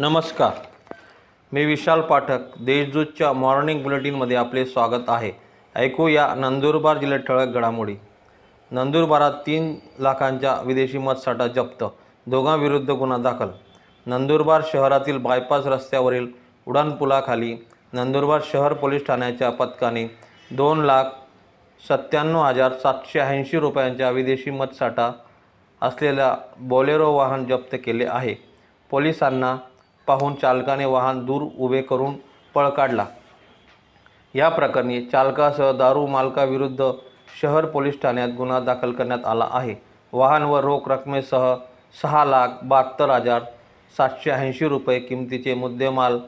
नमस्कार, मी विशाल पाठक. देशदूतच्या मॉर्निंग बुलेटीनमध्ये आपले स्वागत आहे. ऐकूया नंदुरबार जिल्ह्यात ठळक घडामोडी. नंदुरबारात 3 लाखांच्या विदेशी मत्स्यसाठा जप्त, दोघांविरुद्ध गुन्हा दाखल. नंदुरबार शहरातील बायपास रस्त्यावरील उड्डाणपुलाखाली नंदुरबार शहर पोलीस ठाण्याच्या पथकाने 2,97,780 रुपयांच्या विदेशी मत्स्यसाठा असलेला बोलेरो वाहन जप्त केले आहे. पोलिसांना पाहून चालकाने वाहन दूर उभे करून पळ काढला. या प्रकरणी चालकासह दारू मालकाविरुद्ध शहर पोलीस ठाण्यात गुन्हा दाखल करण्यात आला आहे. वाहन व रोख रकमेसह 6,72,780 रुपये किमतीचे मुद्देमाल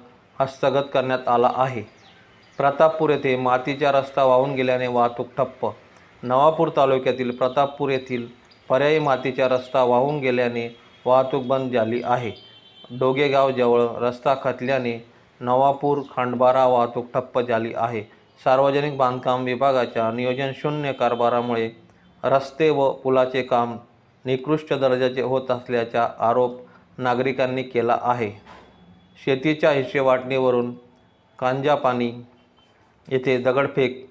हस्तगत करण्यात आला आहे. प्रतापपूर येथे मातीचा रस्ता वाहून गेल्याने वाहतूक ठप्प. नवापूर तालुक्यातील प्रतापपूर येथील पर्यायी मातीचा रस्ता वाहून गेल्याने वाहतूक बंद झाली आहे. डोगेगाव जवळ रस्ता खचल्याने नवापूर खांडबारा वाहतूक ठप्प झाली आहे. सार्वजनिक बांधकाम विभागाच्या नियोजनशून्य कारभारामुळे रस्ते व पुलाचे काम निकृष्ट दर्जाचे होत असल्याचा आरोप नागरिकांनी केला आहे. शेतीच्या हिस्सेवाटणीवरून कांजापानी येथे दगडफेक,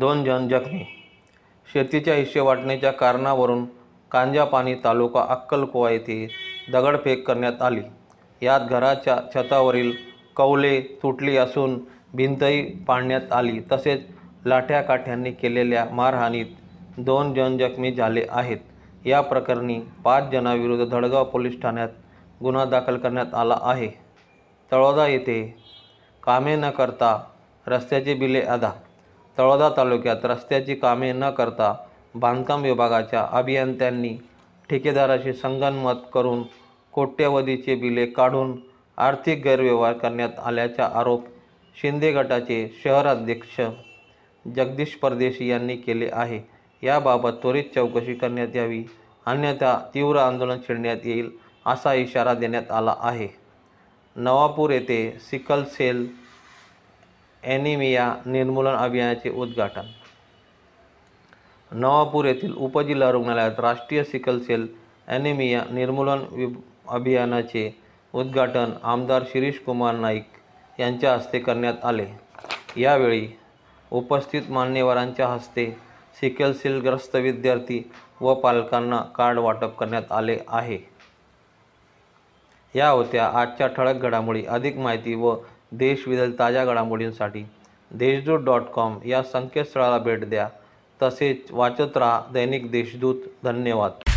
2 जण जखमी. शेतीच्या हिस्सेवाटणीच्या कारणावरून कांजापानी तालुका अक्कलकोवा येथे दगडफेक करण्यात आली. यात घराच्या छतावरील कौले तुटली असून भिंतही पाडण्यात आली. तसेच लाठ्या काठ्यांनी केलेल्या मारहाणीत 2 जण जखमी झाले आहेत. या प्रकरणी 5 जणांविरुद्ध धळगा पोलीस ठाण्यात गुन्हा दाखल करण्यात आला आहे. तळोदा येथे कामे न करता रस्त्याचे बिले अदा. तळोदा तालुक्यात रस्त्याची कामे न करता बांधकाम विभागाच्या अभियंत्यांनी ठेकेदाराशी संगनमत करून कोट्यवधीचे बिले काढून आर्थिक गैरव्यवहार करण्यात आल्याचा आरोप शिंदे गटाचे शहराध्यक्ष जगदीश परदेशी यांनी केले आहे. याबाबत त्वरित चौकशी करण्यात यावी, अन्यथा तीव्र आंदोलन छेडण्यात येईल असा इशारा देण्यात आला आहे. नवापूर येथे सिकल सेल ॲनिमिया निर्मूलन अभियानाचे उद्घाटन. नवापूर येथील उपजिल्हा रुग्णालयात राष्ट्रीय सिकल सेल ॲनिमिया निर्मूलन अभियानाचे उद्घाटन आमदार शिरीष कुमार नाईक यांच्या हस्ते करण्यात आले. यावेळी उपस्थित मान्यवरांच्या हस्ते सिकल सेलग्रस्त विद्यार्थी व पालकांना कार्ड वाटप करण्यात आले आहे. या होत्या आजच्या ठळक घडामोडी. अधिक माहिती व देशविदेश ताज्या घडामोडींसाठी देशदूत.com या संकेतस्थळाला भेट द्या. तसेच वाचत राहा दैनिक देशदूत. धन्यवाद.